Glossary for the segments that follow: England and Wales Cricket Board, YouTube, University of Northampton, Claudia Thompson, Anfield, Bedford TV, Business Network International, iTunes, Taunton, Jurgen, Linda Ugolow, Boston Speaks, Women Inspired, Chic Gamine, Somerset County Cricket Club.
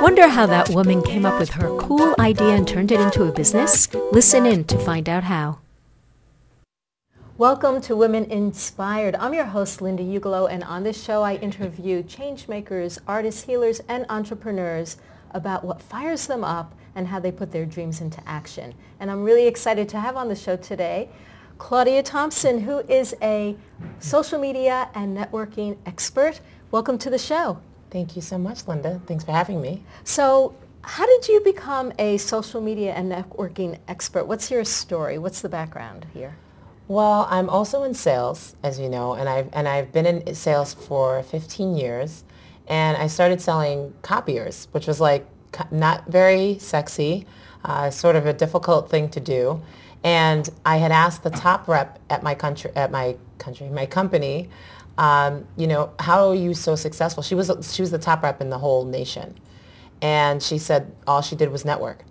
Wonder how that woman came up with her cool idea and turned it into a business? Listen in to find out how. Welcome to Women Inspired. I'm your host, Linda Ugolow, and on this show I interview changemakers, artists, healers, and entrepreneurs about what fires them up and how they put their dreams into action. And I'm really excited to have on the show today Claudia Thompson, who is a social media and networking expert. Welcome to the show. Thank you so much, Linda. Thanks for having me. So how did you become a social media and networking expert? What's your story? What's the background here? Well, I'm also in sales, as you know, and I've been in sales for 15 years, and I started selling copiers, which was like not very sexy, sort of a difficult thing to do. And I had asked the top rep at my company, you know, how are you so successful? She was the top rep in the whole nation. And she said all she did was network.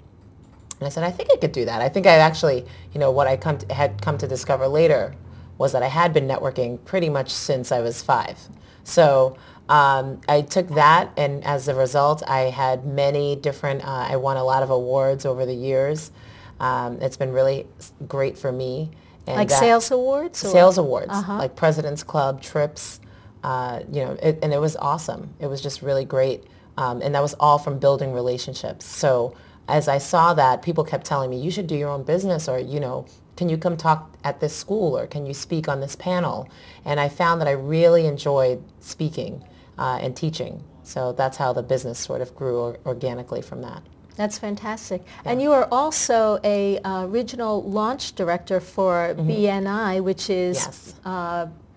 And I said, I think I could do that. I think I actually, you know, what I had come to discover later was that I had been networking pretty much since I was 5. So I took that, and as a result, I had many different, I won a lot of awards over the years. It's been really great for me. And like sales awards? Or? Sales awards, like President's Club, trips, you know, and it was awesome. It was just really great, and that was all from building relationships. So as I saw that, people kept telling me, you should do your own business, or, you know, can you come talk at this school, or can you speak on this panel? And I found that I really enjoyed speaking and teaching. So that's how the business sort of grew organically from that. That's fantastic. Yeah. And you are also a regional launch director for BNI, which is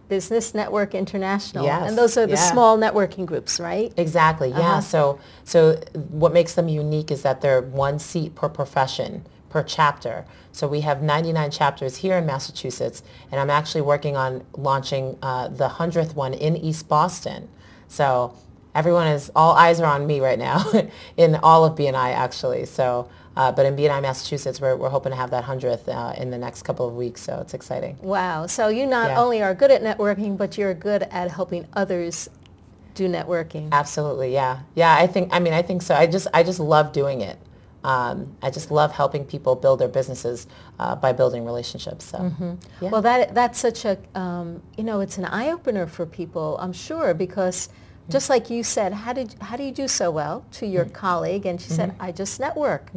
Business Network International. Yes. And those are the small networking groups, right? Exactly, yeah. So what makes them unique is that they're one seat per profession, per chapter. So we have 99 chapters here in Massachusetts, and I'm actually working on launching the 100th one in East Boston. So all eyes are on me right now in all of BNI, actually. So, but in BNI, Massachusetts, we're hoping to have that 100th in the next couple of weeks, so it's exciting. Wow. So you not only are good at networking, but you're good at helping others do networking. Absolutely, yeah. Yeah, I think so. I just love doing it. I just love helping people build their businesses by building relationships. So, Well, that's such a, you know, it's an eye-opener for people, I'm sure, because just like you said, how do you do so well to your colleague? And she said, I just network.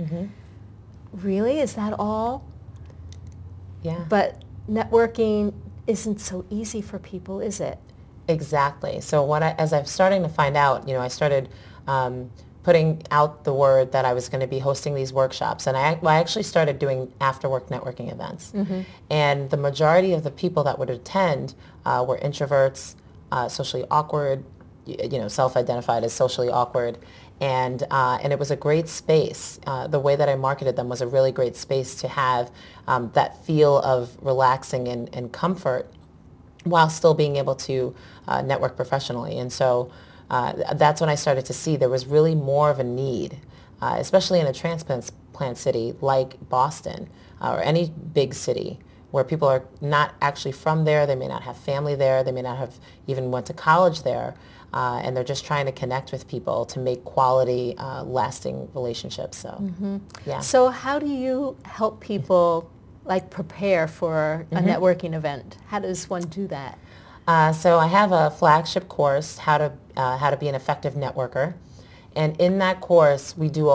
Really? Is that all? Yeah. But networking isn't so easy for people, is it? Exactly. So as I'm starting to find out, you know, I started putting out the word that I was going to be hosting these workshops. And I actually started doing after-work networking events. And the majority of the people that would attend were introverts, socially awkward, you know, self-identified as socially awkward, and it was a great space. The way that I marketed them was a really great space to have that feel of relaxing and comfort while still being able to network professionally. And so that's when I started to see there was really more of a need, especially in a transplant city like Boston or any big city, where people are not actually from there, they may not have family there, they may not have even went to college there, and they're just trying to connect with people to make quality, lasting relationships. So, So how do you help people like prepare for a networking event? How does one do that? So I have a flagship course, how to be an effective networker. And in that course, we do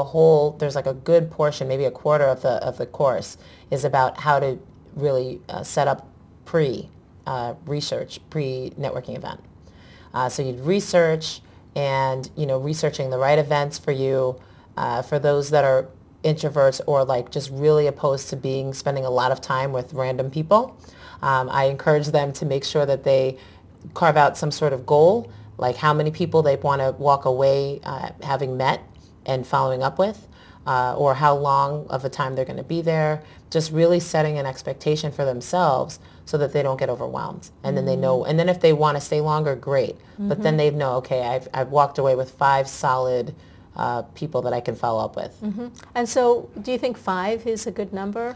there's like a good portion, maybe a quarter of the course, is about how to really set up pre-research, pre-networking event. So you'd research, and, you know, researching the right events for you, for those that are introverts or like just really opposed to spending a lot of time with random people. I encourage them to make sure that they carve out some sort of goal, like how many people they want to walk away having met and following up with. Or how long of a time they're going to be there, just really setting an expectation for themselves so that they don't get overwhelmed. And then they know, and then if they want to stay longer, great. But then they know, okay, I've walked away with 5 solid people that I can follow up with. And so do you think 5 is a good number?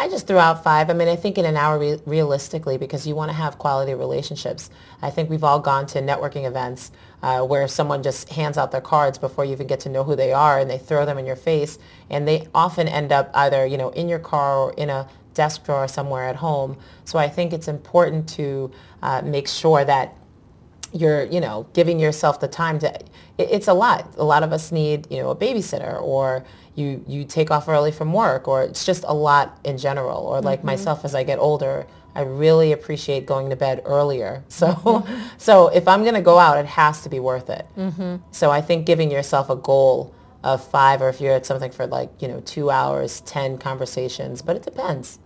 I just threw out 5. I mean, I think in an hour realistically, because you want to have quality relationships. I think we've all gone to networking events where someone just hands out their cards before you even get to know who they are, and they throw them in your face, and they often end up either, you know, in your car or in a desk drawer somewhere at home. So I think it's important to make sure that you're, you know, giving yourself the time to, it's a lot. A lot of us need, you know, a babysitter, or you take off early from work, or it's just a lot in general. Or like myself, as I get older, I really appreciate going to bed earlier. So if I'm going to go out, it has to be worth it. So I think giving yourself a goal of 5, or if you're at something for like, you know, 2 hours, 10 conversations, but it depends.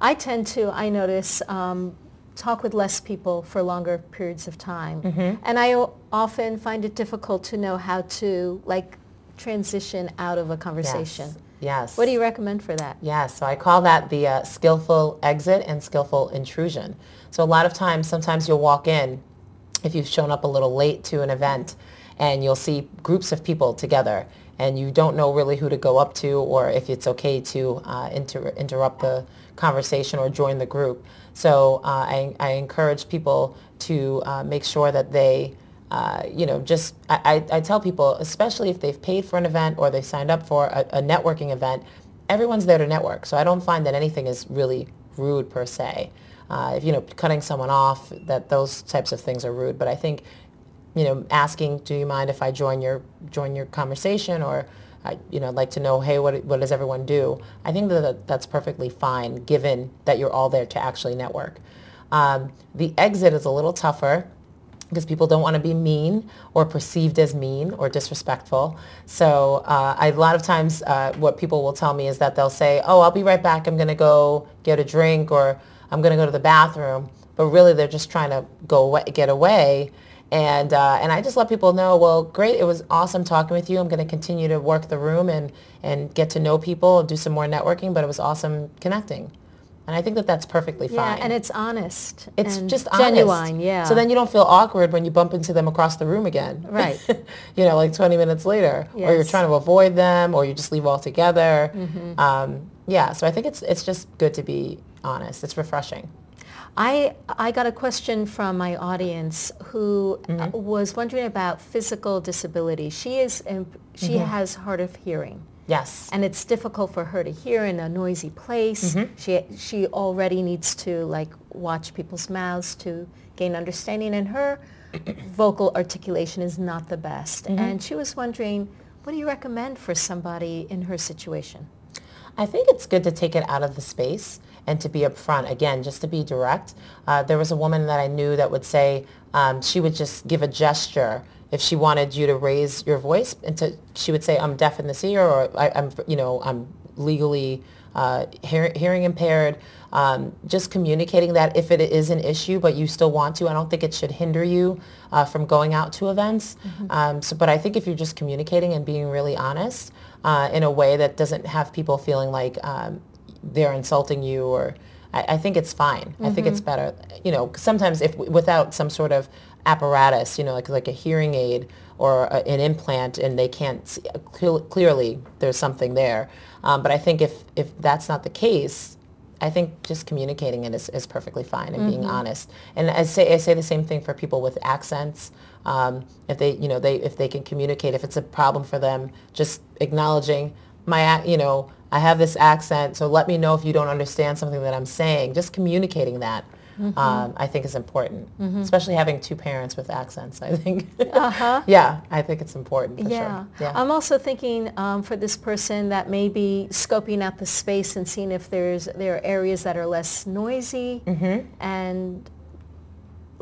I tend to, I notice, talk with less people for longer periods of time. And I often find it difficult to know how to like transition out of a conversation. Yes. What do you recommend for that? So I call that the skillful exit and skillful intrusion. So a lot of times, sometimes you'll walk in, if you've shown up a little late to an event, and you'll see groups of people together, and you don't know really who to go up to, or if it's okay to interrupt the conversation or join the group. So I encourage people to make sure that they, you know, just, I tell people, especially if they've paid for an event or they signed up for a networking event, everyone's there to network. So I don't find that anything is really rude per se. If, you know, cutting someone off, that those types of things are rude. But I think, you know, asking, do you mind if I join your conversation, or you know, like to know, hey, what does everyone do? I think that's perfectly fine, given that you're all there to actually network. The exit is a little tougher, because people don't want to be mean or perceived as mean or disrespectful. So a lot of times what people will tell me is that they'll say, oh, I'll be right back, I'm going to go get a drink, or I'm going to go to the bathroom, but really they're just trying to get away. And I just let people know, well, great, it was awesome talking with you. I'm going to continue to work the room and get to know people, do some more networking, but it was awesome connecting. And I think that that's perfectly fine. Yeah, and it's honest. It's just honest. Genuine, yeah. So then you don't feel awkward when you bump into them across the room again. Right. You know, like 20 minutes later. Yes. Or you're trying to avoid them, or you just leave altogether. Yeah, so I think it's just good to be honest. It's refreshing. I got a question from my audience who was wondering about physical disability. She has hard of hearing. Yes. And it's difficult for her to hear in a noisy place. She already needs to like watch people's mouths to gain understanding, and her vocal articulation is not the best. And she was wondering, what do you recommend for somebody in her situation? I think it's good to take it out of the space and to be upfront. Again, just to be direct. There was a woman that I knew that would say she would just give a gesture if she wanted you to raise your voice, and she would say, "I'm deaf in this ear," or "I'm legally hearing impaired." Just communicating that if it is an issue, but you still want to, I don't think it should hinder you from going out to events. But I think if you're just communicating and being really honest in a way that doesn't have people feeling like they're insulting you, or I think it's fine. I think it's better. You know, sometimes if without some sort of apparatus, you know, like a hearing aid or an implant, and they can't see, clearly there's something there. But I think if that's not the case, I think just communicating it is perfectly fine, and being honest. And I say the same thing for people with accents. If they can communicate, if it's a problem for them, just acknowledging I have this accent, so let me know if you don't understand something that I'm saying. Just communicating that, I think, is important, especially having two parents with accents, I think. Yeah, I think it's important, for sure. Yeah. I'm also thinking for this person that maybe scoping out the space and seeing if there are areas that are less noisy, and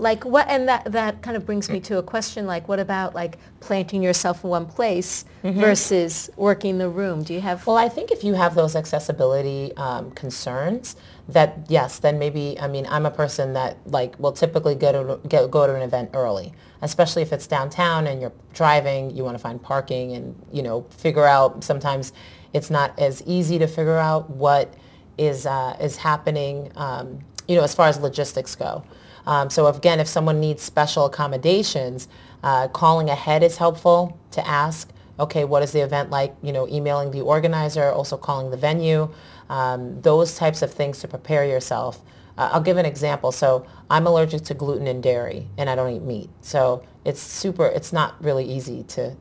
like what, and that kind of brings me to a question, like what about like planting yourself in one place versus working the room? Do you have? Well, I think if you have those accessibility concerns, that yes, then maybe, I mean, I'm a person that like will typically go to an event early, especially if it's downtown and you're driving, you want to find parking, and you know, figure out, sometimes it's not as easy to figure out what is happening, you know, as far as logistics go. So again, if someone needs special accommodations, calling ahead is helpful to ask. okay, what is the event like, you know, emailing the organizer, also calling the venue, those types of things to prepare yourself. I'll give an example. So I'm allergic to gluten and dairy, and I don't eat meat. So it's super, it's not really easy to,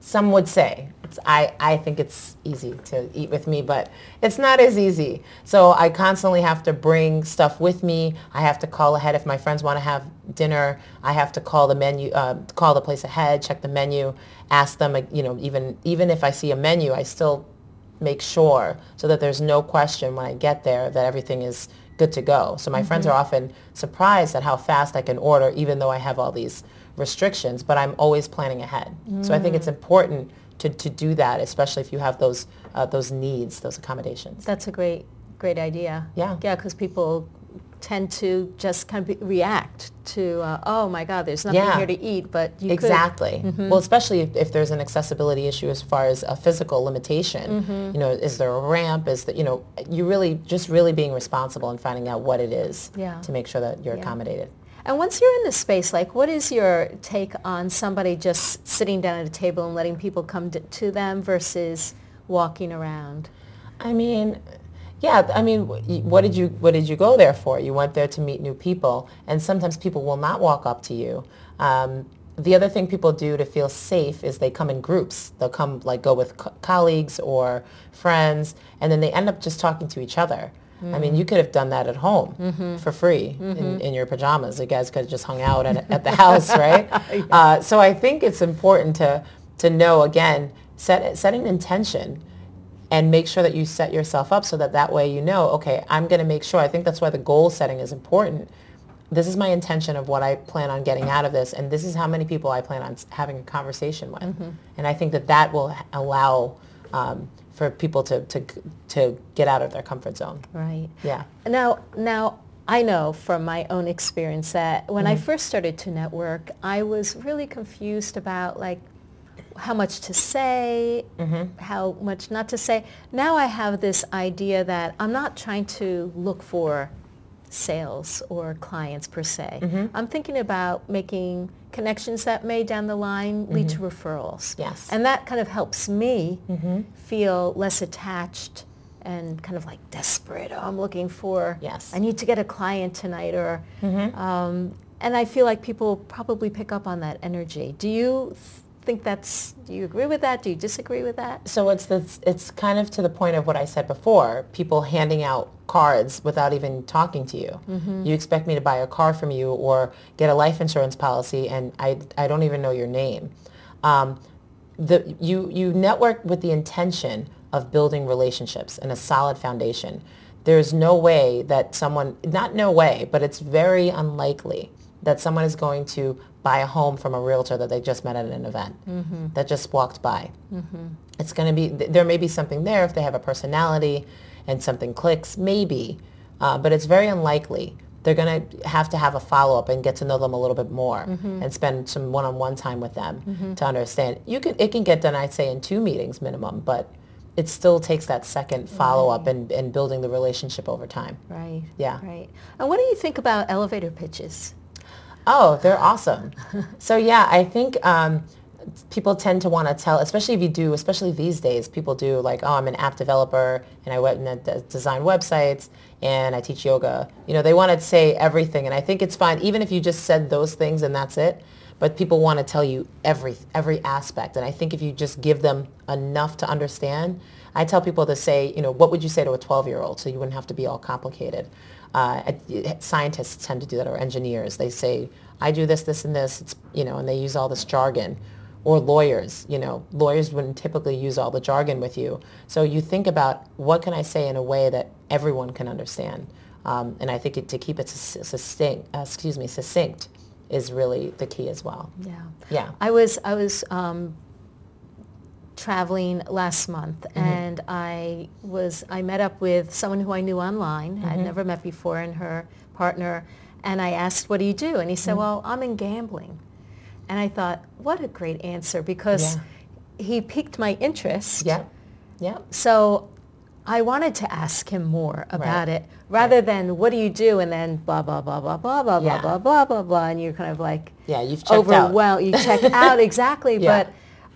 some would say, I think it's easy to eat with me, but it's not as easy. So I constantly have to bring stuff with me. I have to call ahead. If my friends want to have dinner, I have to call the menu, call the place ahead, check the menu, ask them, you know, even if I see a menu, I still make sure so that there's no question when I get there that everything is good to go. So my friends are often surprised at how fast I can order, even though I have all these restrictions, but I'm always planning ahead. So I think it's important to do that, especially if you have those needs, those accommodations. That's a great idea. Yeah, because people tend to just kind of react to, oh my God, there's nothing here to eat, but you could. Exactly. Well, especially if there's an accessibility issue as far as a physical limitation. You know, is there a ramp? Is that, you know, you really being responsible and finding out what it is to make sure that you're accommodated. And once you're in the space, like, what is your take on somebody just sitting down at a table and letting people come to them versus walking around? I mean, what did you go there for? You went there to meet new people, and sometimes people will not walk up to you. The other thing people do to feel safe is they come in groups. They'll come, like, go with colleagues or friends, and then they end up just talking to each other. I mean, you could have done that at home for free in your pajamas. You guys could have just hung out at the house, right? So I think it's important to know, again, set an intention and make sure that you set yourself up so that way you know, okay, I'm going to make sure. I think that's why the goal setting is important. This is my intention of what I plan on getting out of this, and this is how many people I plan on having a conversation with. And I think that will allow for people to get out of their comfort zone. Right. Yeah. Now I know from my own experience that when I first started to network, I was really confused about, like, how much to say, how much not to say. Now I have this idea that I'm not trying to look for sales or clients per se. I'm thinking about making connections that may down the line lead to referrals. Yes. And that kind of helps me feel less attached and kind of like desperate. Oh, I'm looking for, I need to get a client tonight, or and I feel like people probably pick up on that energy. Do you agree with that? Do you disagree with that? So it's kind of to the point of what I said before, people handing out cards without even talking to you. You expect me to buy a car from you or get a life insurance policy, and I don't even know your name. You network with the intention of building relationships and a solid foundation. There's no way that someone, but it's very unlikely that someone is going to buy a home from a realtor that they just met at an event, that just walked by. It's going to be, there may be something there if they have a personality and something clicks, maybe, but it's very unlikely. They're going to have a follow-up and get to know them a little bit more and spend some one-on-one time with them to understand. It can get done, I'd say, in 2 meetings minimum, but it still takes that second follow-up and building the relationship over time. Right. Yeah. Right. And what do you think about elevator pitches? Oh, they're awesome. So yeah, I think people tend to want to tell, especially these days, people do like, oh, I'm an app developer and I went and design websites and I teach yoga. You know, they want to say everything, and I think it's fine even if you just said those things and that's it. But people want to tell you every aspect, and I think if you just give them enough to understand, I tell people to say, you know, what would you say to a 12-year-old so you wouldn't have to be all complicated. Scientists tend to do that, or engineers. They say, I do this, this, and this, it's, you know, and they use all this jargon. Or lawyers, you know, lawyers wouldn't typically use all the jargon with you. So you think about, what can I say in a way that everyone can understand? And I think to keep it succinct is really the key as well. Yeah. Yeah. I was traveling last month, and I met up with someone who I knew online, I'd never met before, and her partner, and I asked, what do you do? And he said, well, I'm in gambling. And I thought, what a great answer, because he piqued my interest. Yeah. Yeah. So I wanted to ask him more about it, rather than what do you do, and then blah, blah, blah, blah, blah, blah, blah, blah, blah, blah, blah, and you're kind of like, you've checked out. You check out, exactly, but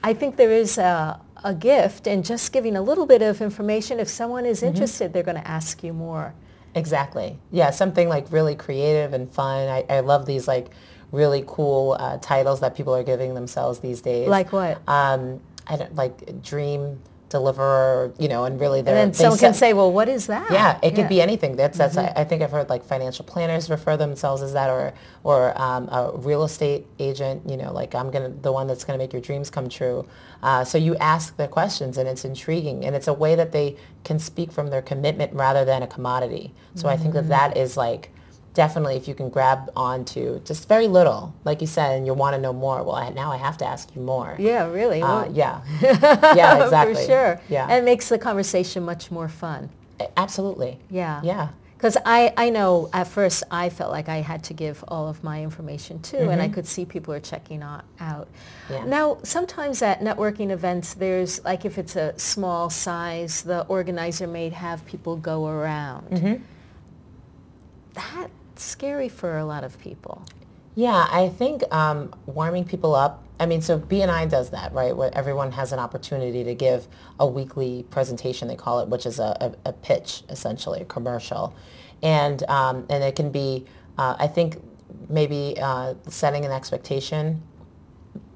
I think there is a gift in just giving a little bit of information. If someone is interested, they're going to ask you more. Exactly. Yeah, something like really creative and fun. I love these like really cool titles that people are giving themselves these days. Like what? I don't like Dream Deliverer, you know, and really they're... And then someone can say, well, what is that? Yeah, it could be anything. That's I think I've heard like financial planners refer themselves as that, or a real estate agent, you know, like the one that's going to make your dreams come true. So you ask the questions and it's intriguing, and it's a way that they can speak from their commitment rather than a commodity. So I think that is like, definitely, if you can grab onto just very little, like you said, and you'll want to know more. Well, now I have to ask you more. Yeah, really. Yeah. Yeah, exactly. For sure. Yeah. And it makes the conversation much more fun. Absolutely. Yeah. Yeah. Because I know at first I felt like I had to give all of my information too, and I could see people are checking out. Yeah. Now, sometimes at networking events, there's, like if it's a small size, the organizer may have people go around. That's scary for a lot of people. Yeah, I think warming people up, I mean, so BNI does that, right, where everyone has an opportunity to give a weekly presentation, they call it, which is a pitch, essentially, a commercial. And it can be, I think, maybe setting an expectation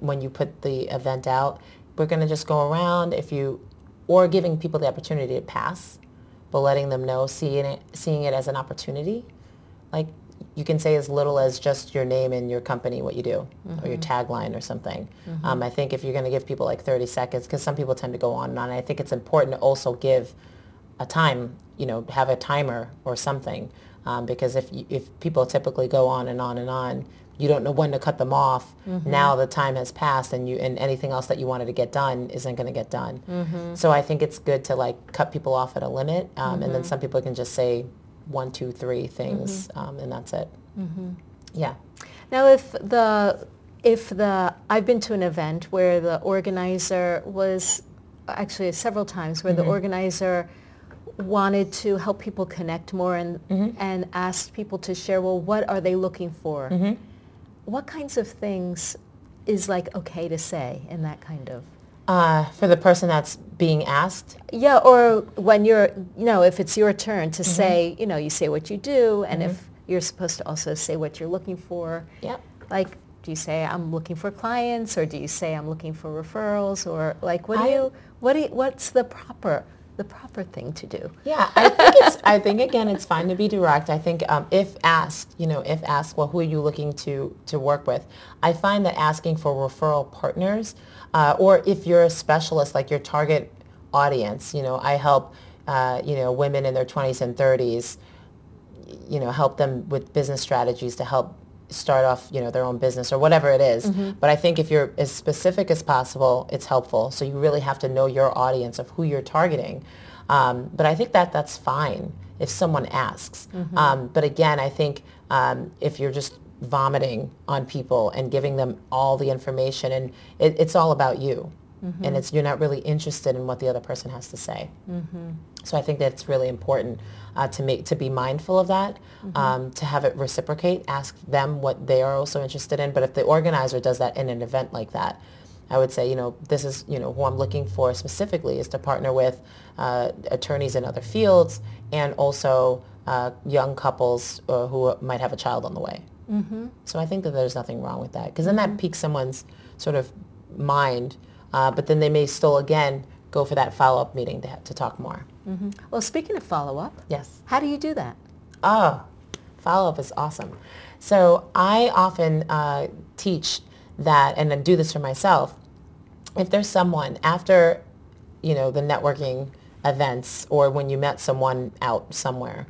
when you put the event out. We're going to just go around or giving people the opportunity to pass, but letting them know, seeing it as an opportunity. Like, you can say as little as just your name and your company, what you do, or your tagline or something. I think if you're going to give people like 30 seconds, because some people tend to go on and on, I think it's important to also give a time, you know, have a timer or something, because if people typically go on and on and on, you don't know when to cut them off. Now the time has passed, and anything else that you wanted to get done isn't going to get done. So I think it's good to like cut people off at a limit, and then some people can just say 1, 2, 3 things, and that's it. Yeah. Now, if I've been to an event where the organizer was, actually several times, where the organizer wanted to help people connect more and asked people to share, well, what are they looking for? What kinds of things is like okay to say in that kind of... for the person that's being asked? Yeah, or when you're, if it's your turn to say, you say what you do, and if you're supposed to also say what you're looking for. Yep. Like, do you say I'm looking for clients, or do you say I'm looking for referrals, or like what's the proper thing to do? Yeah, I think again, it's fine to be direct. I think if asked, well, who are you looking to work with? I find that asking for referral partners, or if you're a specialist, like your target audience, I help, women in their 20s and 30s, help them with business strategies to help start off, their own business or whatever it is. But I think if you're as specific as possible, it's helpful. So you really have to know your audience of who you're targeting. But I think that's fine if someone asks. But again, I think if you're just vomiting on people and giving them all the information, and it's all about you, and you're not really interested in what the other person has to say. So I think that's really important to be mindful of that, to have it reciprocate, ask them what they are also interested in. But if the organizer does that in an event like that, I would say, this is, who I'm looking for specifically is to partner with attorneys in other fields, and also young couples who might have a child on the way. So I think that there's nothing wrong with that, because then that piques someone's sort of mind, but then they may still, again, go for that follow-up meeting to talk more. Well, speaking of follow-up, yes, how do you do that? Oh, follow-up is awesome. So I often teach that, and then do this for myself. If there's someone after, the networking events, or when you met someone out somewhere,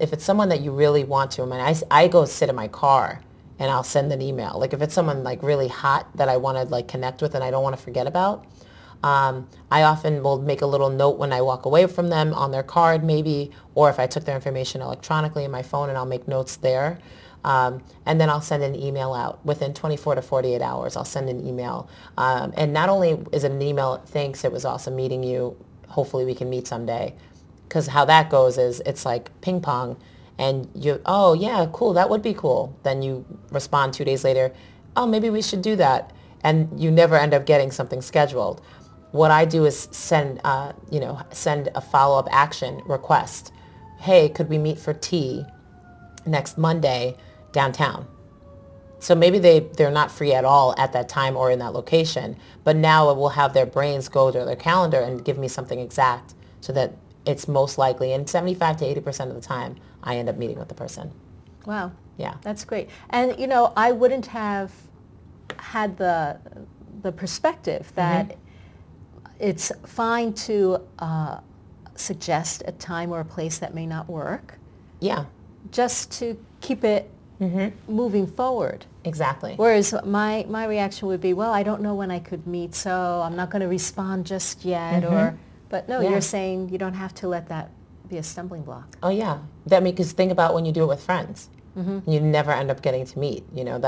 if it's someone that you really want to, I go sit in my car and I'll send an email. Like if it's someone like really hot that I want to like connect with and I don't want to forget about, I often will make a little note when I walk away from them on their card maybe, or if I took their information electronically in my phone, and I'll make notes there. And then I'll send an email out. Within 24 to 48 hours, I'll send an email. And not only is it an email, thanks, it was awesome meeting you. Hopefully we can meet someday. Because how that goes is it's like ping pong, and oh yeah, cool, that would be cool. Then you respond 2 days later, oh, maybe we should do that. and you never end up getting something scheduled. What I do is send a follow-up action request. Hey, could we meet for tea next Monday downtown? So maybe they're not free at all at that time or in that location, but now it will have their brains go to their calendar and give me something exact so that it's most likely. And 75 to 80% of the time, I end up meeting with the person. Wow. Yeah. That's great. And, you know, I wouldn't have had the perspective that it's fine to suggest a time or a place that may not work. Yeah. Just to keep it moving forward. Exactly. Whereas my reaction would be, well, I don't know when I could meet, so I'm not going to respond just yet. You're saying you don't have to let that be a stumbling block. Oh yeah, that because think about when you do it with friends, you never end up getting to meet. You know,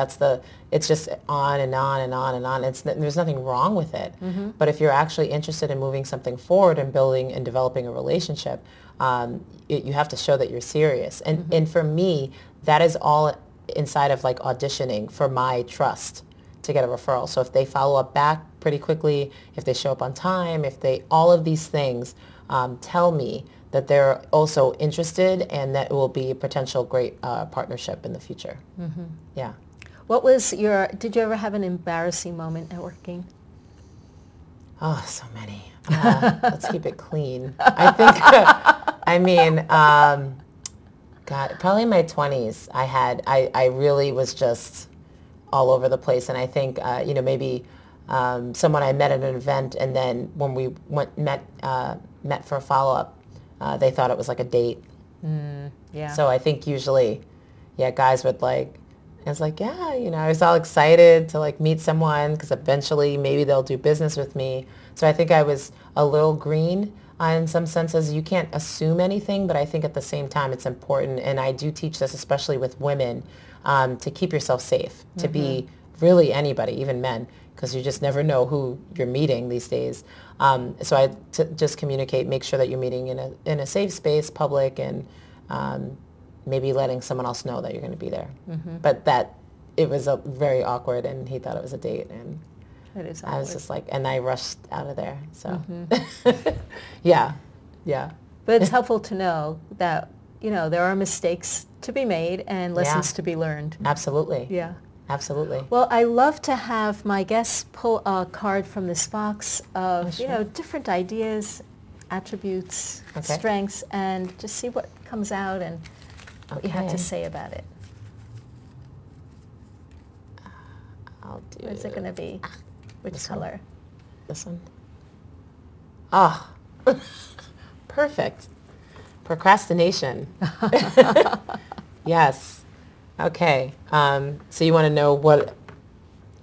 it's just on and on and on and on. There's nothing wrong with it, but if you're actually interested in moving something forward and building and developing a relationship, you have to show that you're serious. And for me, that is all inside of like auditioning for my trust to get a referral. So if they follow up back pretty quickly, if they show up on time, if they, all of these things tell me that they're also interested and that it will be a potential great partnership in the future. Yeah. What was did you ever have an embarrassing moment at working? Oh, so many. Let's keep it clean. I think, God, probably in my 20s, I really was just all over the place. And I think, someone I met at an event, and then when we met for a follow-up, they thought it was like a date. Yeah. So I think usually, guys would I was all excited to meet someone because eventually maybe they'll do business with me. So I think I was a little green. In some senses, you can't assume anything, but I think at the same time it's important, and I do teach this, especially with women, to keep yourself safe, to be really anybody, even men, because you just never know who you're meeting these days. So I just communicate, make sure that you're meeting in a safe space, public, and maybe letting someone else know that you're going to be there. But it was very awkward, and he thought it was a date, and I was just and I rushed out of there. So, yeah. But it's helpful to know that, there are mistakes to be made and lessons to be learned. Absolutely. Yeah. Absolutely. Well, I love to have my guests pull a card from this box of, different ideas, attributes, strengths, and just see what comes out and what you have to say about it. What's it going to be? Which color? This one. Ah, perfect. Procrastination. Yes. Okay. So you want to know what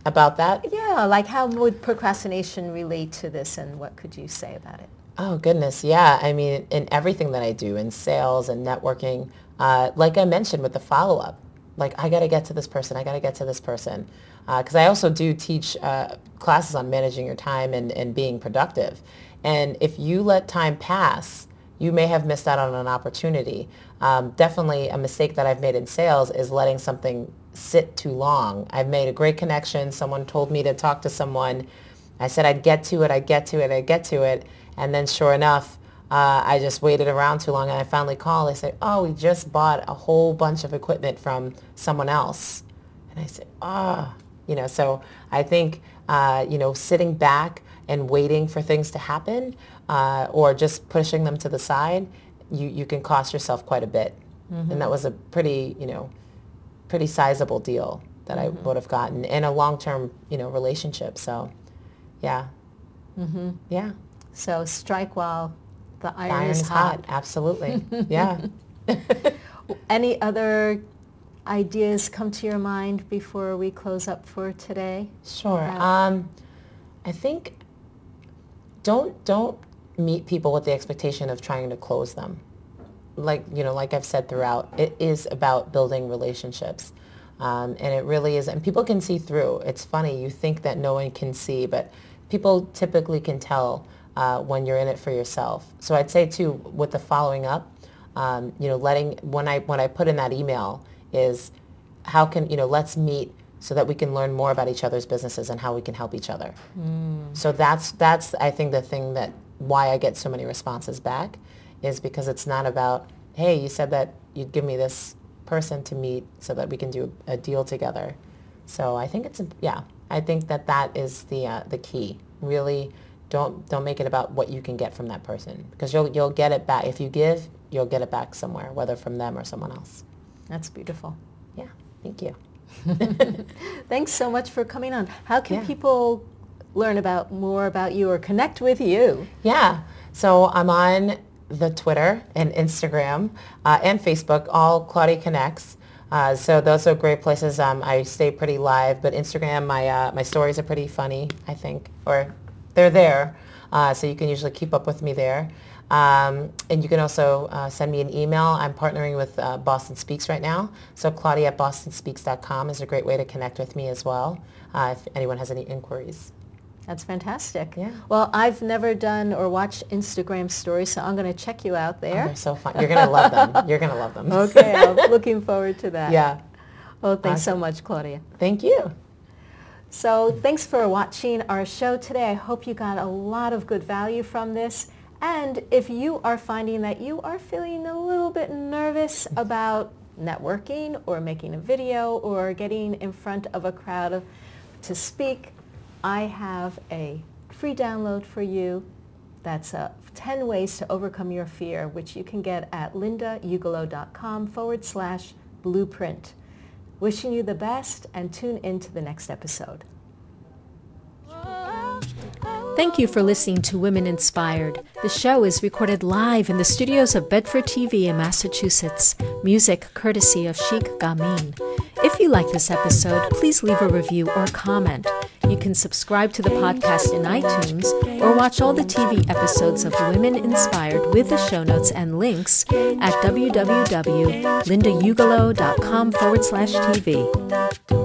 about that? Yeah, how would procrastination relate to this, and what could you say about it? Oh, goodness. Yeah. I mean, in everything that I do, in sales and networking, like I mentioned with the follow-up, I got to get to this person. Because I also do teach classes on managing your time and being productive. And if you let time pass, you may have missed out on an opportunity. Definitely a mistake that I've made in sales is letting something sit too long. I've made a great connection. Someone told me to talk to someone. I said I'd get to it. And then sure enough, I just waited around too long, and I finally called. I said, oh, we just bought a whole bunch of equipment from someone else. And I said, so I think, sitting back and waiting for things to happen or just pushing them to the side, you can cost yourself quite a bit. And that was a pretty sizable deal that I would have gotten in a long-term, relationship. So, yeah. Yeah. So strike while the iron is hot. Absolutely. Yeah. Any other ideas come to your mind before we close up for today? Sure. I think don't meet people with the expectation of trying to close them. Like I've said throughout, it is about building relationships. And it really is. And people can see through. It's funny. You think that no one can see, but people typically can tell when you're in it for yourself. So I'd say, too, with the following up, when I put in that email is how can, let's meet so that we can learn more about each other's businesses and how we can help each other. So that's I think the thing that why I get so many responses back is because it's not about, hey, you said that you'd give me this person to meet so that we can do a deal together. So I think it's, yeah, I think that that is the key. Really, don't make it about what you can get from that person, because you'll get it back. If you give, you'll get it back somewhere, whether from them or someone else. That's beautiful. Yeah, thank you. Thanks so much for coming on. How can people learn about more about you or connect with you? Yeah, so I'm on the Twitter and Instagram and Facebook, all Claudia Connects. So those are great places. I stay pretty live, but Instagram, my stories are pretty funny, I think, or they're there. So you can usually keep up with me there. And you can also send me an email. I'm partnering with Boston Speaks right now. So Claudia@bostonspeaks.com is a great way to connect with me as well, if anyone has any inquiries. That's fantastic. Yeah. Well, I've never done or watched Instagram stories, so I'm going to check you out there. Oh, they're so fun. You're going to love them. You're going to love them. Okay. I'm looking forward to that. Yeah. Well, thanks so much, Claudia. Thank you. So thanks for watching our show today. I hope you got a lot of good value from this. And if you are finding that you are feeling a little bit nervous about networking or making a video or getting in front of a crowd to speak, I have a free download for you. That's 10 ways to overcome your fear, which you can get at lindaugolow.com/blueprint. Wishing you the best, and tune in to the next episode. Thank you for listening to Women Inspired. The show is recorded live in the studios of Bedford TV in Massachusetts. Music courtesy of Chic Gamine. If you like this episode, please leave a review or comment. You can subscribe to the podcast in iTunes or watch all the TV episodes of Women Inspired with the show notes and links at www.lindaugolow.com/TV.